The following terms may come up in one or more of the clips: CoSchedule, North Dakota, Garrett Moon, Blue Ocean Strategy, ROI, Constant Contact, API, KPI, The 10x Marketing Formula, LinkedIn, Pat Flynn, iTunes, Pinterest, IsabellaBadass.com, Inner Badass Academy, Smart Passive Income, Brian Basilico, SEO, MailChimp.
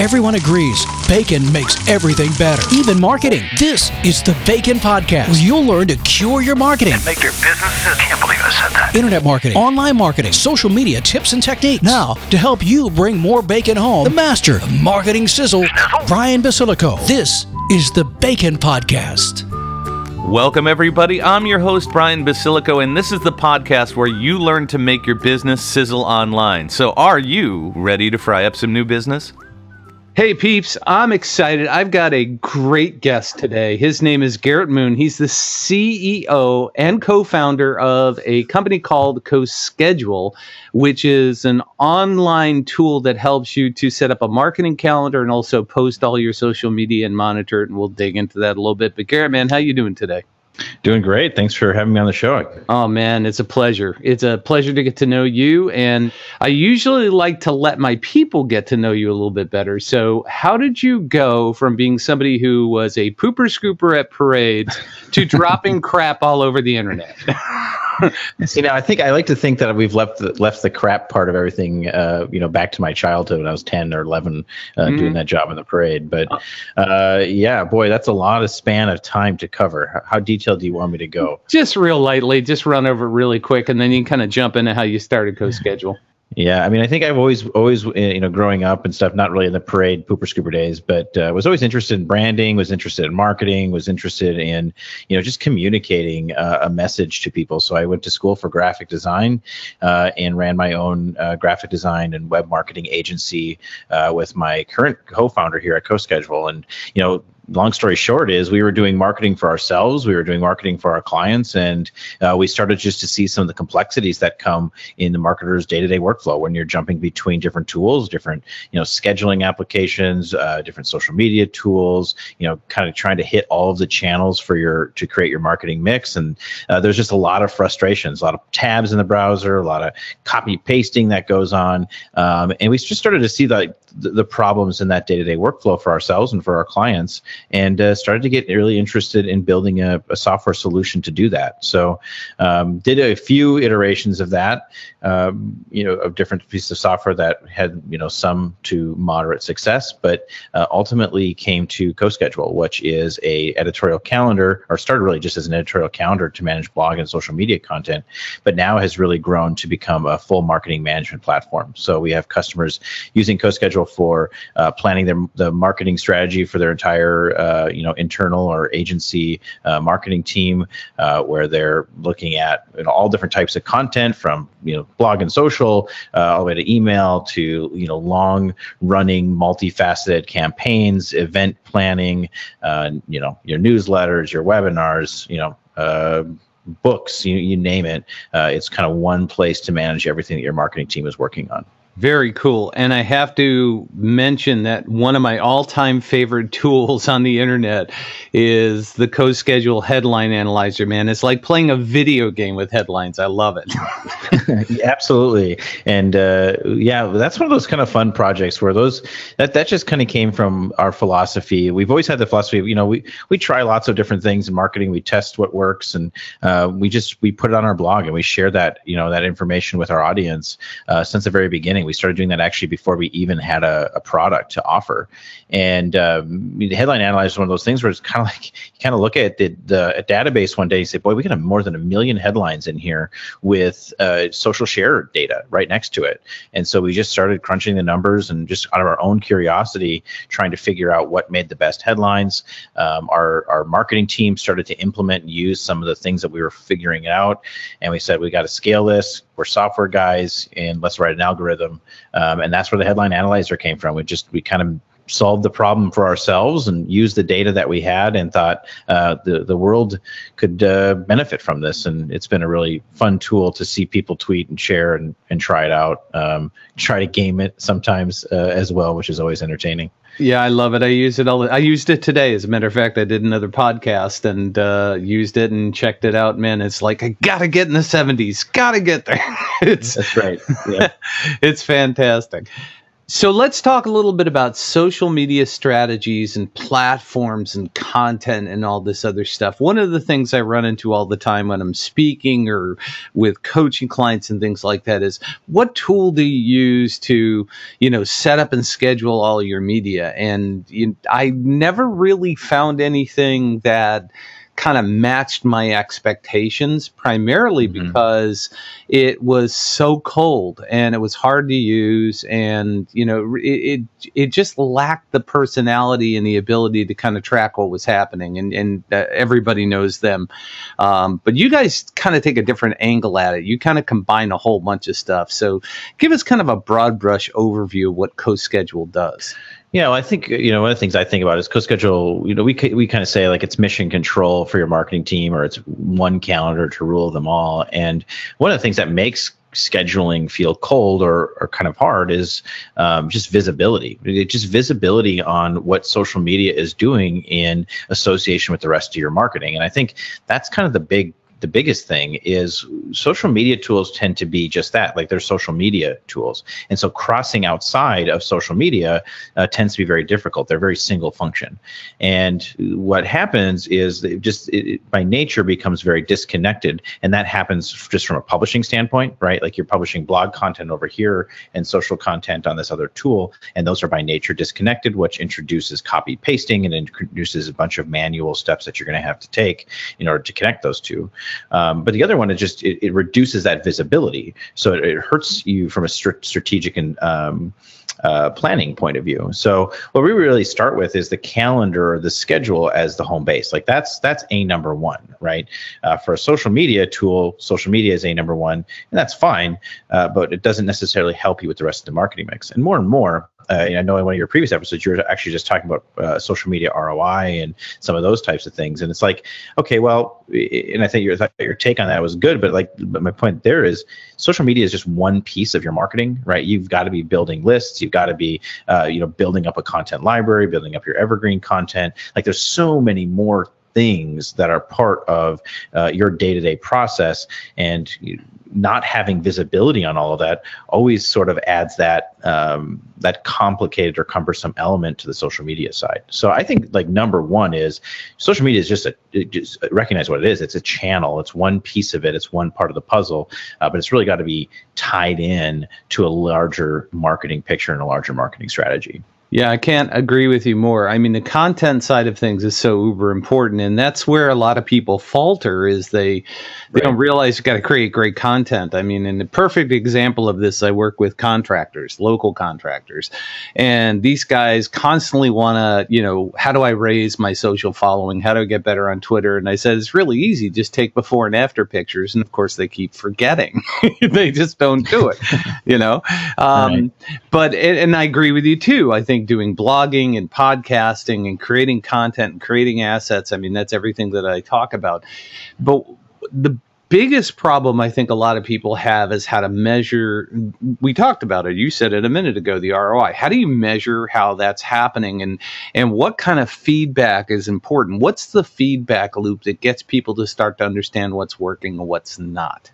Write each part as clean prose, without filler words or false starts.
Everyone agrees, bacon makes everything better, even marketing. This is the Bacon Podcast, where you'll learn to cure your marketing and make your business sizzle. I can't believe I said that. Internet marketing, online marketing, social media tips and techniques. Now, to help you bring more bacon home, the master of marketing sizzle, Brian Basilico. This is the Bacon Podcast. Welcome, everybody. I'm your host, Brian Basilico, and this is the podcast where you learn to make your business sizzle online. So are you ready to fry up some new business? Hey, peeps. I'm excited. I've got a great guest today. His name is Garrett Moon. He's the CEO and co-founder of a company called CoSchedule, which is an online tool that helps you to set up a marketing calendar and also post all your social media and monitor it. And we'll dig into that a little bit. But Garrett, man, how you doing today? Doing great. Thanks for having me on the show. Oh, man, it's a pleasure. It's a pleasure to get to know you. And I usually like to let my people get to know you a little bit better. So how did you go from being somebody who was a pooper scooper at parades to dropping crap all over the internet? I think I like to think that we've left the crap part of everything, back to my childhood when I was 10 or 11 doing that job in the parade. But that's a lot of span of time to cover. How detailed do you want me to go? Just real lightly, just run over really quick, and then you can kind of jump into how you started CoSchedule. Yeah, I mean, I think I've always, growing up and stuff, not really in the parade, pooper scooper days, but was always interested in branding, was interested in marketing, was interested in, just communicating a message to people. So I went to school for graphic design and ran my own graphic design and web marketing agency with my current co-founder here at CoSchedule. And, long story short is we were doing marketing for ourselves. We were doing marketing for our clients. And we started just to see some of the complexities that come in the marketer's day-to-day workflow when you're jumping between different tools, different, scheduling applications, different social media tools, kind of trying to hit all of the channels to create your marketing mix. And there's just a lot of frustrations, a lot of tabs in the browser, a lot of copy pasting that goes on. And we just started to see the problems in that day-to-day workflow for ourselves and for our clients, and started to get really interested in building a software solution to do that. So did a few iterations of that, of different pieces of software that had, some to moderate success, but ultimately came to CoSchedule, which is a editorial calendar, or started really just as an editorial calendar to manage blog and social media content, but now has really grown to become a full marketing management platform. So we have customers using CoSchedule for planning the marketing strategy for their entire internal or agency marketing team, where they're looking at all different types of content from blog and social all the way to email to long running multifaceted campaigns, event planning, your newsletters, your webinars, books, you name it. It's kind of one place to manage everything that your marketing team is working on. Very cool. And I have to mention that one of my all-time favorite tools on the internet is the CoSchedule headline analyzer, man. It's like playing a video game with headlines. I love it. Absolutely. And that's one of those kind of fun projects where that just kind of came from our philosophy. We've always had the philosophy of, we try lots of different things in marketing. We test what works, and we put it on our blog, and we share that, that information with our audience since the very beginning. We started doing that actually before we even had a product to offer. And the headline analyzer is one of those things where it's kind of like you kind of look at the database one day and say, boy, we can have more than 1 million headlines in here with social share data right next to it. And so we just started crunching the numbers and just out of our own curiosity, trying to figure out what made the best headlines. Our marketing team started to implement and use some of the things that we were figuring out. And we said, we got to scale this. We're software guys, and let's write an algorithm. And that's where the headline analyzer came from. We kind of solved the problem for ourselves and used the data that we had, and thought the world could benefit from this. And it's been a really fun tool to see people tweet and share and try it out, try to game it sometimes as well, which is always entertaining. Yeah, I love it. I use it all. I used it today. As a matter of fact, I did another podcast and used it and checked it out. Man, it's like, I got to get in the 70s. Got to get there. That's right. Yeah. It's fantastic. So let's talk a little bit about social media strategies and platforms and content and all this other stuff. One of the things I run into all the time when I'm speaking or with coaching clients and things like that is, what tool do you use to, set up and schedule all your media? And I never really found anything that kind of matched my expectations, primarily because it was so cold and it was hard to use, and it just lacked the personality and the ability to kind of track what was happening. And everybody knows them, but you guys kind of take a different angle at it. You kind of combine a whole bunch of stuff. So give us kind of a broad brush overview of what CoSchedule does. Yeah, well, I think, one of the things I think about is CoSchedule, we kind of say like it's mission control for your marketing team, or it's one calendar to rule them all. And one of the things that makes scheduling feel cold or kind of hard is just visibility. It's just visibility on what social media is doing in association with the rest of your marketing. And I think that's kind of the biggest thing is social media tools tend to be just that, like they're social media tools. And so crossing outside of social media tends to be very difficult. They're very single function. And what happens is it by nature becomes very disconnected. And that happens just from a publishing standpoint, right? Like you're publishing blog content over here and social content on this other tool. And those are by nature disconnected, which introduces copy pasting and introduces a bunch of manual steps that you're going to have to take in order to connect those two. But the other one is just it reduces that visibility, so it hurts you from a strategic and planning point of view. So what we really start with is the calendar, or the schedule as the home base. Like that's a number one, right? For a social media tool, social media is a number one, and that's fine, but it doesn't necessarily help you with the rest of the marketing mix. And more. I know in one of your previous episodes, you were actually just talking about social media ROI and some of those types of things. And it's like, okay, well, and I think your take on that was good, but my point there is social media is just one piece of your marketing, right? You've got to be building lists. You've got to be, building up a content library, building up your evergreen content. Like there's so many more things that are part of your day-to-day process, and not having visibility on all of that always sort of adds that that complicated or cumbersome element to the social media side. So I think like number one is social media is just recognize what it is. It's a channel. It's one piece of it. It's one part of the puzzle, but it's really got to be tied in to a larger marketing picture and a larger marketing strategy. Yeah, I can't agree with you more. I mean, the content side of things is so uber important, and that's where a lot of people falter is they don't realize you've got to create great content. I mean, and the perfect example of this, I work with contractors, local contractors, and these guys constantly want to, how do I raise my social following? How do I get better on Twitter? And I said, it's really easy. Just take before and after pictures, and of course, they keep forgetting. They just don't do it, But, and I agree with you, too. I think doing blogging and podcasting and creating content and creating assets. I mean, that's everything that I talk about. But the biggest problem I think a lot of people have is how to measure. We talked about it. You said it a minute ago, the ROI. How do you measure how that's happening, and what kind of feedback is important? What's the feedback loop that gets people to start to understand what's working and what's not?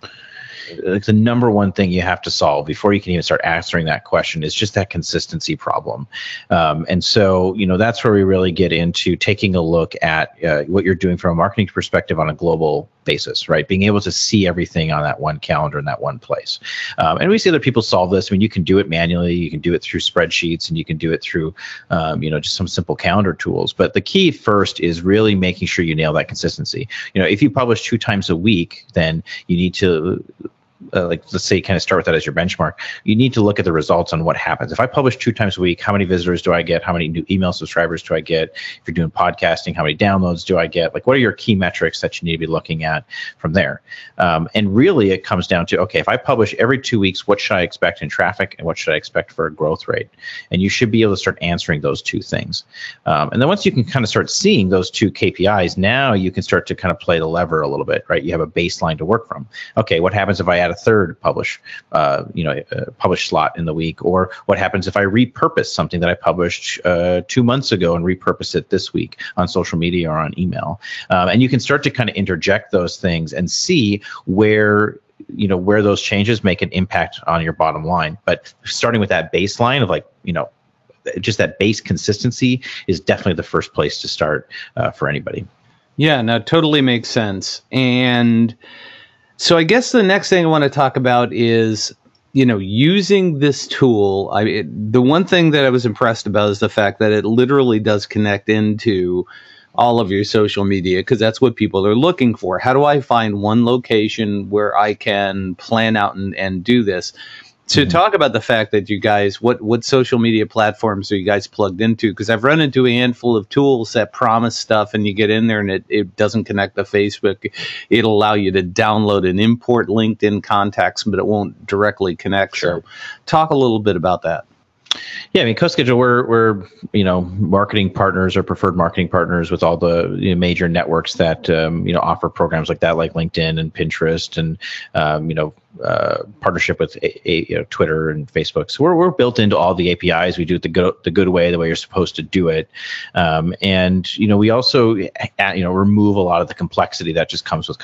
Like the number one thing you have to solve before you can even start answering that question is just that consistency problem. And so, that's where we really get into taking a look at what you're doing from a marketing perspective on a global basis, right? Being able to see everything on that one calendar in that one place. And we see other people solve this. I mean, you can do it manually, you can do it through spreadsheets, and you can do it through, just some simple calendar tools. But the key first is really making sure you nail that consistency. If you publish 2 times a week, then you need to let's say you kind of start with that as your benchmark. You need to look at the results on what happens. If I publish 2 times a week, how many visitors do I get? How many new email subscribers do I get? If you're doing podcasting, how many downloads do I get? Like, what are your key metrics that you need to be looking at from there? And really, it comes down to, okay, if I publish every 2 weeks, what should I expect in traffic and what should I expect for a growth rate? And you should be able to start answering those two things. And then once you can kind of start seeing those two KPIs, now you can start to kind of play the lever a little bit, right? You have a baseline to work from. Okay, what happens if I add a third publish slot in the week, or what happens if I repurpose something that I published 2 months ago and repurpose it this week on social media or on email, and you can start to kind of interject those things and see where you know, where those changes make an impact on your bottom line. But starting with that baseline of like, you know, just that base consistency is definitely the first place to start for anybody. Yeah, no, totally makes sense. And so I guess the next thing I want to talk about is, you know, using this tool. The one thing that I was impressed about is the fact that it literally does connect into all of your social media, because that's what people are looking for. How do I find one location where I can plan out and do this? So talk about the fact that you guys, what social media platforms are you guys plugged into? Because I've run into a handful of tools that promise stuff and you get in there and it doesn't connect to Facebook. It'll allow you to download and import LinkedIn contacts, but it won't directly connect. Sure. So talk a little bit about that. Yeah, I mean, CoSchedule, we're you know, marketing partners or preferred marketing partners with all the, you know, major networks that you know, offer programs like that, like LinkedIn and Pinterest, and you know, partnership with you know, Twitter and Facebook. So we're built into all the APIs. We do it the good way, the way you're supposed to do it, and you know, we also remove a lot of the complexity that just comes with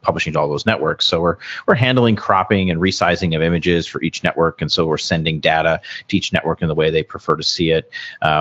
publishing to all those networks. So we're handling cropping and resizing of images for each network, and so we're sending data to each network in the way they prefer to see it.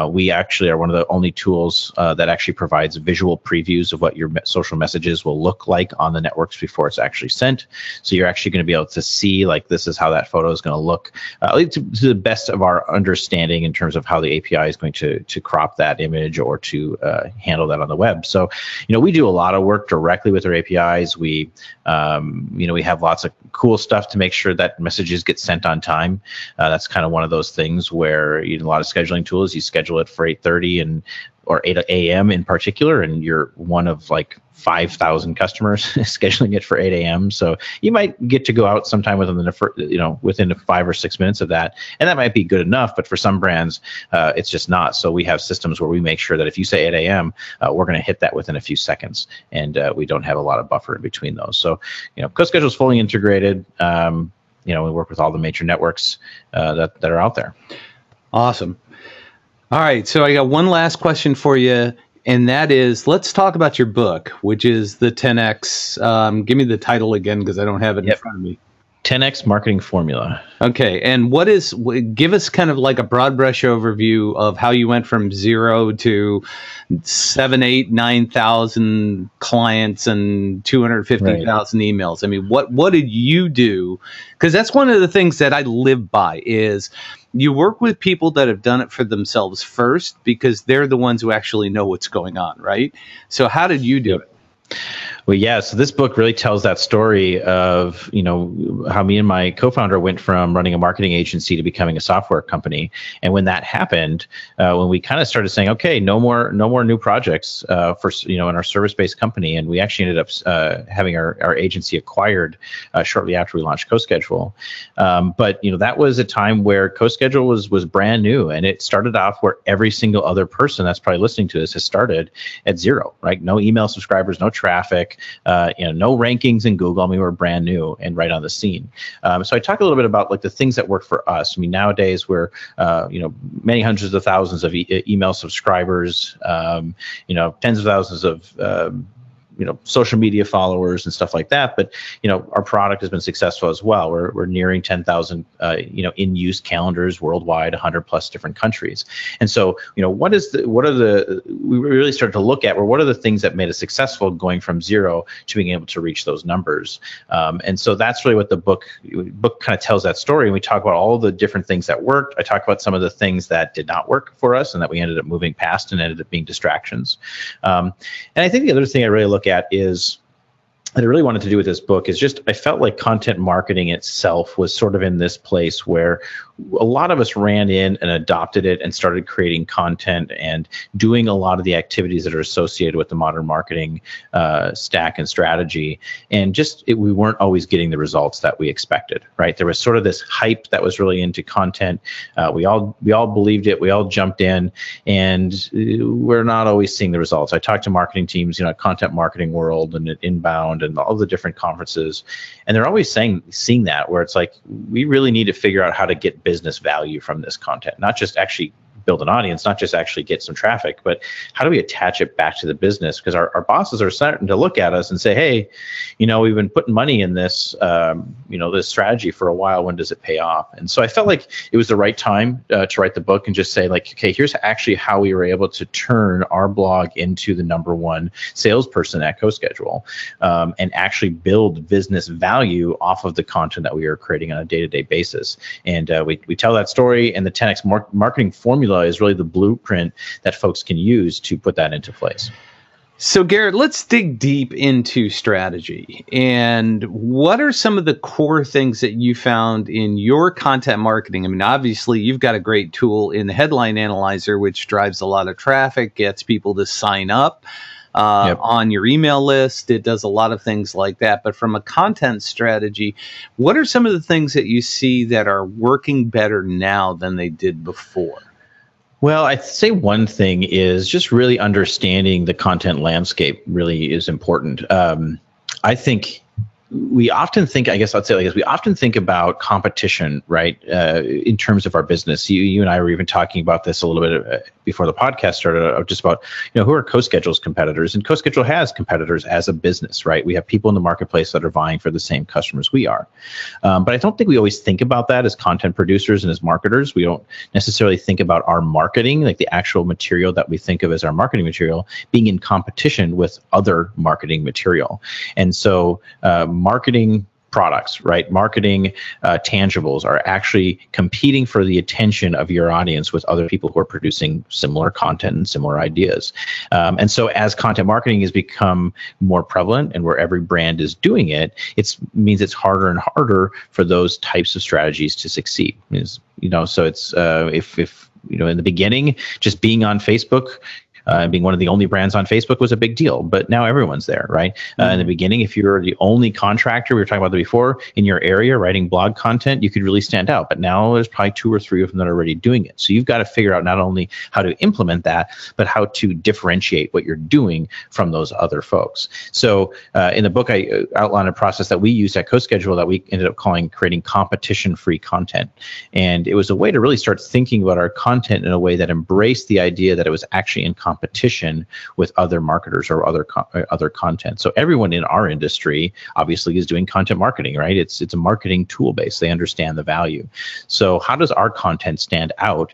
We actually are one of the only tools that actually provides visual previews of what your social messages will look like on the networks before it's actually sent. So you're actually going to be able to see, like, this is how that photo is going to look, to the best of our understanding in terms of how the API is going to crop that image or to handle that on the web. So, you know, we do a lot of work directly with our APIs. We, you know, we have lots of cool stuff to make sure that messages get sent on time. That's kind of one of those things where, you know, a lot of scheduling tools, you schedule it for 8:30 and or 8 a.m. in particular, and you're one of like 5,000 customers scheduling it for 8 a.m. So you might get to go out sometime within 5 or 6 minutes of that, and that might be good enough. But for some brands, it's just not. So we have systems where we make sure that if you say 8 a.m., we're going to hit that within a few seconds, and we don't have a lot of buffer in between those. So, you know, CoSchedule is fully integrated. You know, we work with all the major networks that are out there. Awesome. All right, so I got one last question for you, and that is, let's talk about your book, which is The 10X. Give me the title again, because I don't have it in front of me. 10X Marketing Formula. Okay, and give us kind of like a broad brush overview of how you went from 0 to 9,000 clients and 250,000 emails. I mean, what did you do? Because that's one of the things that I live by is you work with people that have done it for themselves first, because they're the ones who actually know what's going on, right? So how did you do it? Well, yeah, so this book really tells that story of, you know, how me and my co-founder went from running a marketing agency to becoming a software company. And when that happened, when we kind of started saying, okay, no more new projects for, you know, in our service-based company. And we actually ended up having our agency acquired shortly after we launched CoSchedule. But, you know, that was a time where CoSchedule was brand new, and it started off where every single other person that's probably listening to this has started at zero, right? No email subscribers, no traffic, you know, no rankings in Google. I mean, we're brand new and right on the scene. So I talk a little bit about like the things that work for us. I mean, nowadays we're, you know, many hundreds of thousands of email subscribers, you know, tens of thousands of, you know, social media followers and stuff like that. But, you know, our product has been successful as well. We're nearing 10,000, you know, in use calendars worldwide, 100+ different countries. And so, you know, we really started to look at what are the things that made us successful going from zero to being able to reach those numbers. And so that's really what the book kind of tells that story. And we talk about all the different things that worked. I talk about some of the things that did not work for us and that we ended up moving past and ended up being distractions. And I think the other thing I really look at is that I really wanted to do with this book is just, I felt like content marketing itself was sort of in this place where a lot of us ran in and adopted it and started creating content and doing a lot of the activities that are associated with the modern marketing stack and strategy. And just, we weren't always getting the results that we expected, right? There was sort of this hype that was really into content. We all believed it. We all jumped in, and we're not always seeing the results. I talked to marketing teams, you know, at Content Marketing World and at Inbound and all the different conferences, and they're always seeing that, where it's like, we really need to figure out how to get business value from this content, not just actually build an audience, not just actually get some traffic, but how do we attach it back to the business? Because our bosses are starting to look at us and say, hey, you know, we've been putting money in this, you know, this strategy for a while. When does it pay off? And so I felt like it was the right time to write the book and just say, like, okay, here's actually how we were able to turn our blog into the number one salesperson at CoSchedule, and actually build business value off of the content that we are creating on a day-to-day basis. And we tell that story, and the 10x marketing formula is really the blueprint that folks can use to put that into place. So Garrett, let's dig deep into strategy. And what are some of the core things that you found in your content marketing? I mean, obviously, you've got a great tool in the Headline Analyzer, which drives a lot of traffic, gets people to sign up on your email list. It does a lot of things like that. But from a content strategy, what are some of the things that you see that are working better now than they did before? Well, I'd say one thing is just really understanding the content landscape really is important. I think we often think, we often think about competition, right, in terms of our business. You and I were even talking about this a little bit before the podcast started, just about, you know, who are CoSchedule's competitors? And CoSchedule has competitors as a business, right? We have people in the marketplace that are vying for the same customers we are. But I don't think we always think about that as content producers and as marketers. We don't necessarily think about our marketing, like the actual material that we think of as our marketing material, being in competition with other marketing material. And so marketing products, right? Marketing tangibles are actually competing for the attention of your audience with other people who are producing similar content and similar ideas. And so as content marketing has become more prevalent and where every brand is doing it, it means it's harder and harder for those types of strategies to succeed. You know, so it's if you know, in the beginning, just being on Facebook, being one of the only brands on Facebook was a big deal, but now everyone's there, right? In the beginning, if you're the only contractor, we were talking about that before, in your area writing blog content, you could really stand out. But now there's probably two or three of them that are already doing it. So you've got to figure out not only how to implement that, but how to differentiate what you're doing from those other folks. So in the book, I outline a process that we used at CoSchedule that we ended up calling creating competition-free content. And it was a way to really start thinking about our content in a way that embraced the idea that it was actually in competition with other marketers or other content. So everyone in our industry obviously is doing content marketing, right? It's a marketing tool base. They understand the value. So how does our content stand out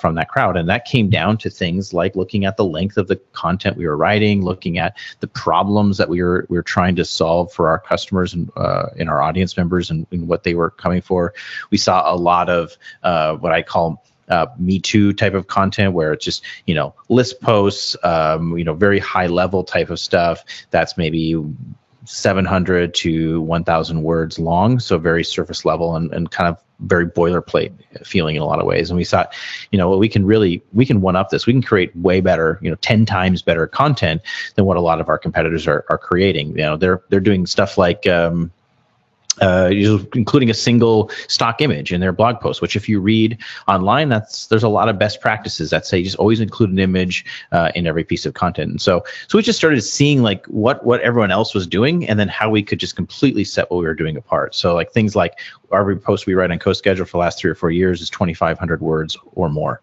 from that crowd? And that came down to things like looking at the length of the content we were writing, looking at the problems that we were trying to solve for our customers and our audience members and what they were coming for. We saw a lot of what I call Me Too type of content, where it's just, you know, list posts, you know, very high level type of stuff that's maybe 700 to 1,000 words long. So very surface level and kind of very boilerplate feeling in a lot of ways. And we thought, you know, well, we can one up this. We can create way better, you know, 10 times better content than what a lot of our competitors are creating. You know, they're doing stuff like, including a single stock image in their blog post, which if you read online, there's a lot of best practices that say just always include an image in every piece of content. And so we just started seeing like what everyone else was doing, and then how we could just completely set what we were doing apart. So like things like our post we write on CoSchedule for the last 3 or 4 years is 2,500 words or more.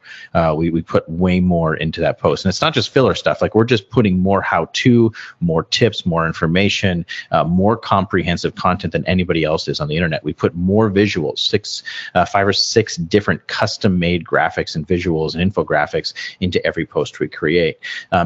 We put way more into that post, and it's not just filler stuff. Like we're just putting more how-to, more tips, more information, more comprehensive content than anybody else is on the internet. We put more visuals, 5 or 6 different custom-made graphics and visuals and infographics into every post we create.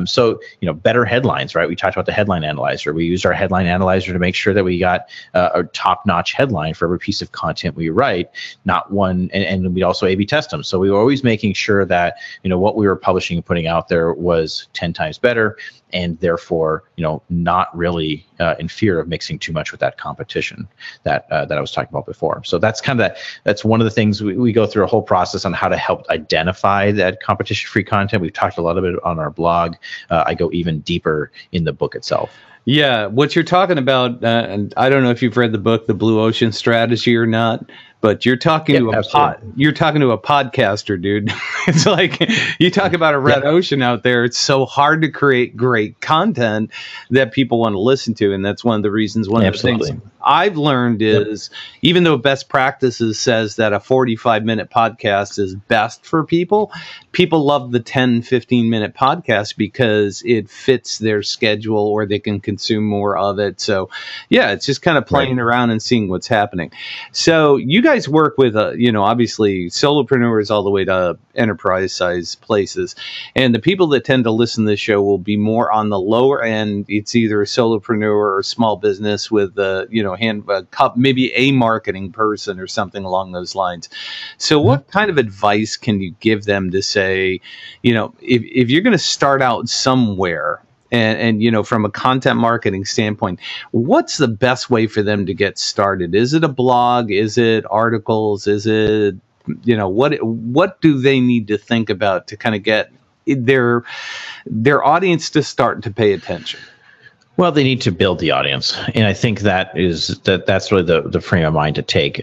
So, you know, better headlines, right? We talked about the Headline Analyzer. We used our Headline Analyzer to make sure that we got a top-notch headline for every piece of content we write, not one, and we also A/B test them. So we were always making sure that, you know, what we were publishing and putting out there was 10 times better, and therefore, you know, not really in fear of mixing too much with that competition that I was talking about before. So that's kind of that's one of the things we go through a whole process on how to help identify that competition-free content. We've talked a lot about it on our blog. I go even deeper in the book itself. Yeah, what you're talking about, and I don't know if you've read the book, The Blue Ocean Strategy or not, But you're talking to a podcaster, dude. It's like you talk about a red ocean out there. It's so hard to create great content that people want to listen to, and that's one of the reasons. One of the things I've learned is even though best practices says that a 45-minute podcast is best for people, people love the 10, 15-minute podcast because it fits their schedule or they can consume more of it. So, yeah, it's just kind of playing around and seeing what's happening. So you guys work with, obviously solopreneurs all the way to enterprise size places. And the people that tend to listen to this show will be more on the lower end. It's either a solopreneur or small business with maybe a marketing person or something along those lines. So what kind of advice can you give them to say, if you're going to start out somewhere and from a content marketing standpoint, what's the best way for them to get started? Is it a blog? Is it articles? Is it, what do they need to think about to kind of get their audience to start to pay attention? Well, they need to build the audience, and I think that's really the frame of mind to take.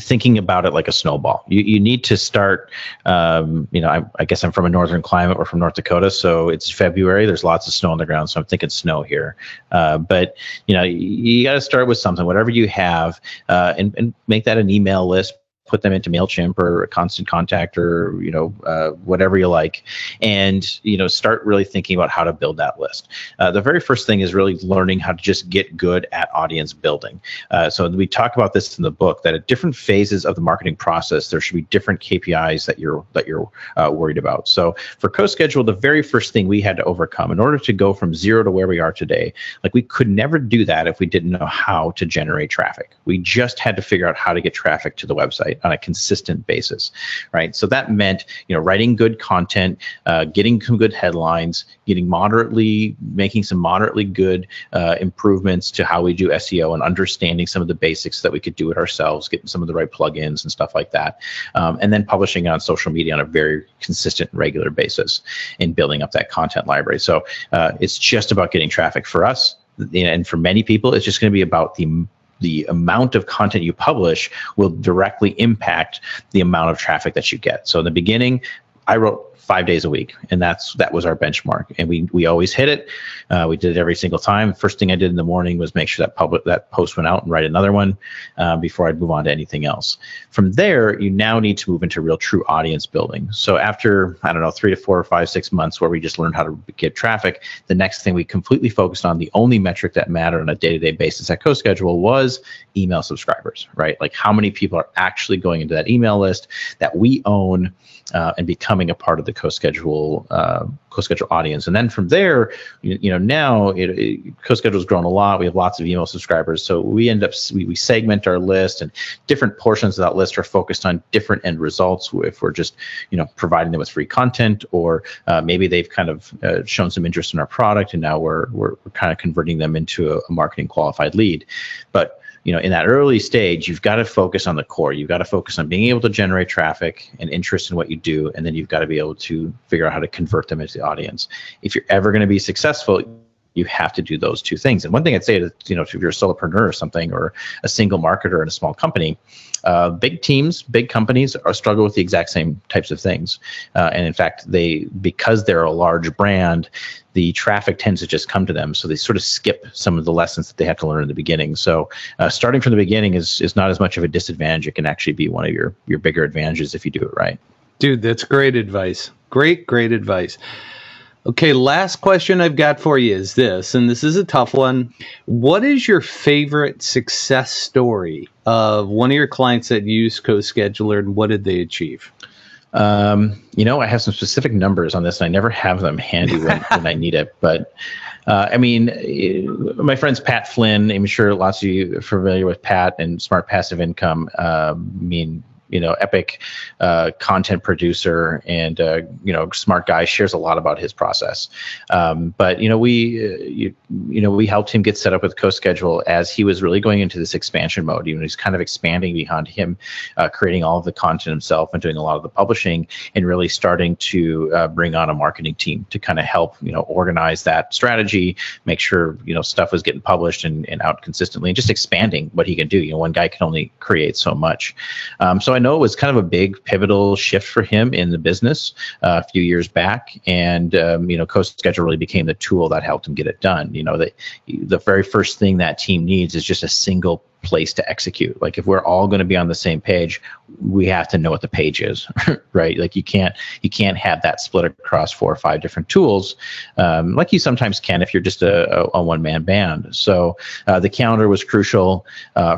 Thinking about it like a snowball, you need to start. I guess I'm from a northern climate. We're from North Dakota, so it's February. There's lots of snow on the ground, so I'm thinking snow here. But you got to start with something, whatever you have, and make that an email list. Put them into MailChimp or Constant Contact or, whatever you like, and, start really thinking about how to build that list. The very first thing is really learning how to just get good at audience building. So we talk about this in the book that at different phases of the marketing process, there should be different KPIs that you're worried about. So for CoSchedule, the very first thing we had to overcome in order to go from zero to where we are today, like we could never do that if we didn't know how to generate traffic. We just had to figure out how to get traffic to the website on a consistent basis, right? So that meant, writing good content, getting some good headlines, making some moderately good improvements to how we do SEO and understanding some of the basics so that we could do it ourselves, getting some of the right plugins and stuff like that, and then publishing on social media on a very consistent, regular basis and building up that content library. So it's just about getting traffic for us. And for many people, it's just going to be about the amount of content you publish will directly impact the amount of traffic that you get. So in the beginning, I wrote 5 days a week, and that was our benchmark, and we always hit it. We did it every single time. First thing I did in the morning was make sure that post went out and write another one before I'd move on to anything else. From there, you now need to move into real true audience building. So after 3 to 4 or 5, 6 months where we just learned how to get traffic, the next thing we completely focused on, the only metric that mattered on a day-to-day basis at CoSchedule was email subscribers, right? Like how many people are actually going into that email list that we own and becoming a part of the CoSchedule audience. And then from there, now CoSchedule's grown a lot. We have lots of email subscribers. So we end up, we segment our list, and different portions of that list are focused on different end results. If we're just, providing them with free content, or maybe they've kind of shown some interest in our product, and now we're kind of converting them into a marketing qualified lead. But in that early stage, you've got to focus on the core. You've got to focus on being able to generate traffic and interest in what you do. And then you've got to be able to figure out how to convert them into the audience. If you're ever going to be successful, you have to do those two things. And one thing I'd say is, if you're a solopreneur or something, or a single marketer in a small company, big teams, big companies struggle with the exact same types of things. And in fact, because they're a large brand, the traffic tends to just come to them. So they sort of skip some of the lessons that they have to learn in the beginning. So starting from the beginning is not as much of a disadvantage. It can actually be one of your bigger advantages if you do it right. Dude, that's great advice. Great advice. Okay, last question I've got for you is this, and this is a tough one. What is your favorite success story of one of your clients that used CoScheduler, and what did they achieve? I have some specific numbers on this, and I never have them handy when I need it. But, my friend's Pat Flynn, I'm sure lots of you are familiar with Pat and Smart Passive Income. epic content producer and smart guy, shares a lot about his process. But we helped him get set up with CoSchedule as he was really going into this expansion mode. He's kind of expanding beyond him, creating all of the content himself and doing a lot of the publishing, and really starting to bring on a marketing team to kind of help organize that strategy, make sure stuff was getting published and out consistently, and just expanding what he can do. One guy can only create so much. So I know it was kind of a big pivotal shift for him in the business a few years back, and CoSchedule really became the tool that helped him get it done. The very first thing that team needs is just a single place to execute. Like, if we're all going to be on the same page, we have to know what the page is, right? Like, you can't have that split across 4 or 5 different tools, like you sometimes can if you're just a one-man band. So the calendar was crucial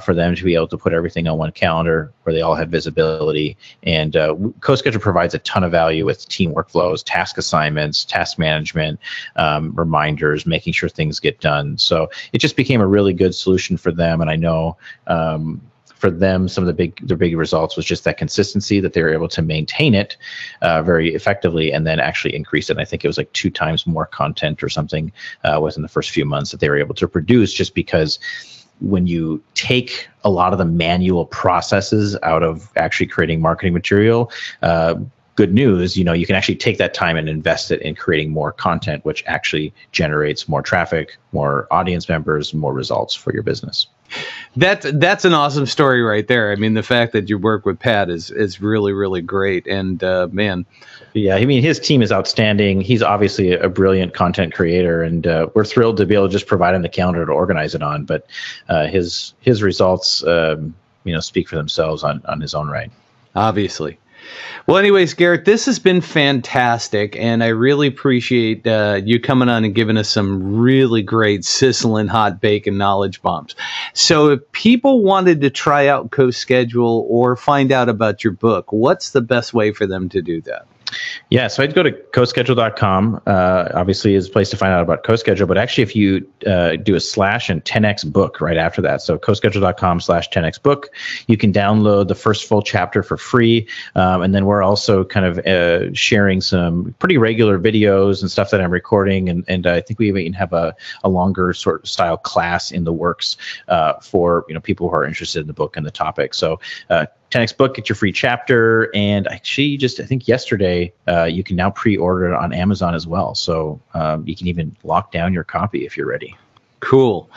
for them to be able to put everything on one calendar where they all had visibility. And CoSchedule provides a ton of value with team workflows, task assignments, task management, reminders, making sure things get done. So it just became a really good solution for them, and I know. For them, some of the big results was just that consistency, that they were able to maintain it very effectively, and then actually increase it. And I think it was like 2 times more content or something within the first few months that they were able to produce, just because when you take a lot of the manual processes out of actually creating marketing material, good news, you can actually take that time and invest it in creating more content, which actually generates more traffic, more audience members, more results for your business. That's an awesome story right there. I mean, the fact that you work with Pat is really, really great. And man. Yeah, I mean, his team is outstanding. He's obviously a brilliant content creator, and we're thrilled to be able to just provide him the calendar to organize it on. But his results, speak for themselves on his own right. Obviously. Well, anyways, Garrett, this has been fantastic, and I really appreciate you coming on and giving us some really great sizzling hot bacon knowledge bombs. So if people wanted to try out CoSchedule or find out about your book, what's the best way for them to do that? Yeah, so I'd go to CoSchedule.com. Obviously, is a place to find out about CoSchedule. But actually, if you do a / and 10x book right after that, so CoSchedule.com /10x book, you can download the first full chapter for free. And then we're also kind of sharing some pretty regular videos and stuff that I'm recording. And I think we even have a longer sort of style class in the works for people who are interested in the book and the topic. So 10x book, get your free chapter. And actually, I think yesterday, you can now pre-order it on Amazon as well. So you can even lock down your copy if you're ready. Cool.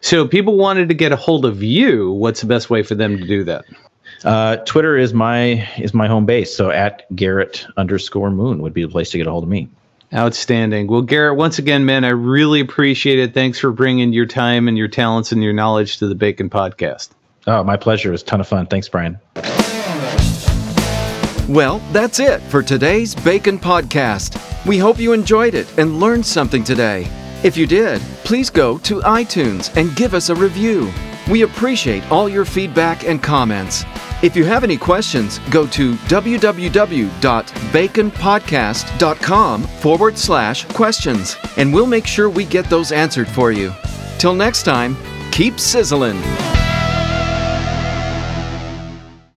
So people wanted to get a hold of you. What's the best way for them to do that? Twitter is my home base. So at Garrett_Moon would be the place to get a hold of me. Outstanding. Well, Garrett, once again, man, I really appreciate it. Thanks for bringing your time and your talents and your knowledge to the Bacon Podcast. Oh, my pleasure. It was a ton of fun. Thanks, Brian. Well, that's it for today's Bacon Podcast. We hope you enjoyed it and learned something today. If you did, please go to iTunes and give us a review. We appreciate all your feedback and comments. If you have any questions, go to www.baconpodcast.com /questions, and we'll make sure we get those answered for you. Till next time, keep sizzling.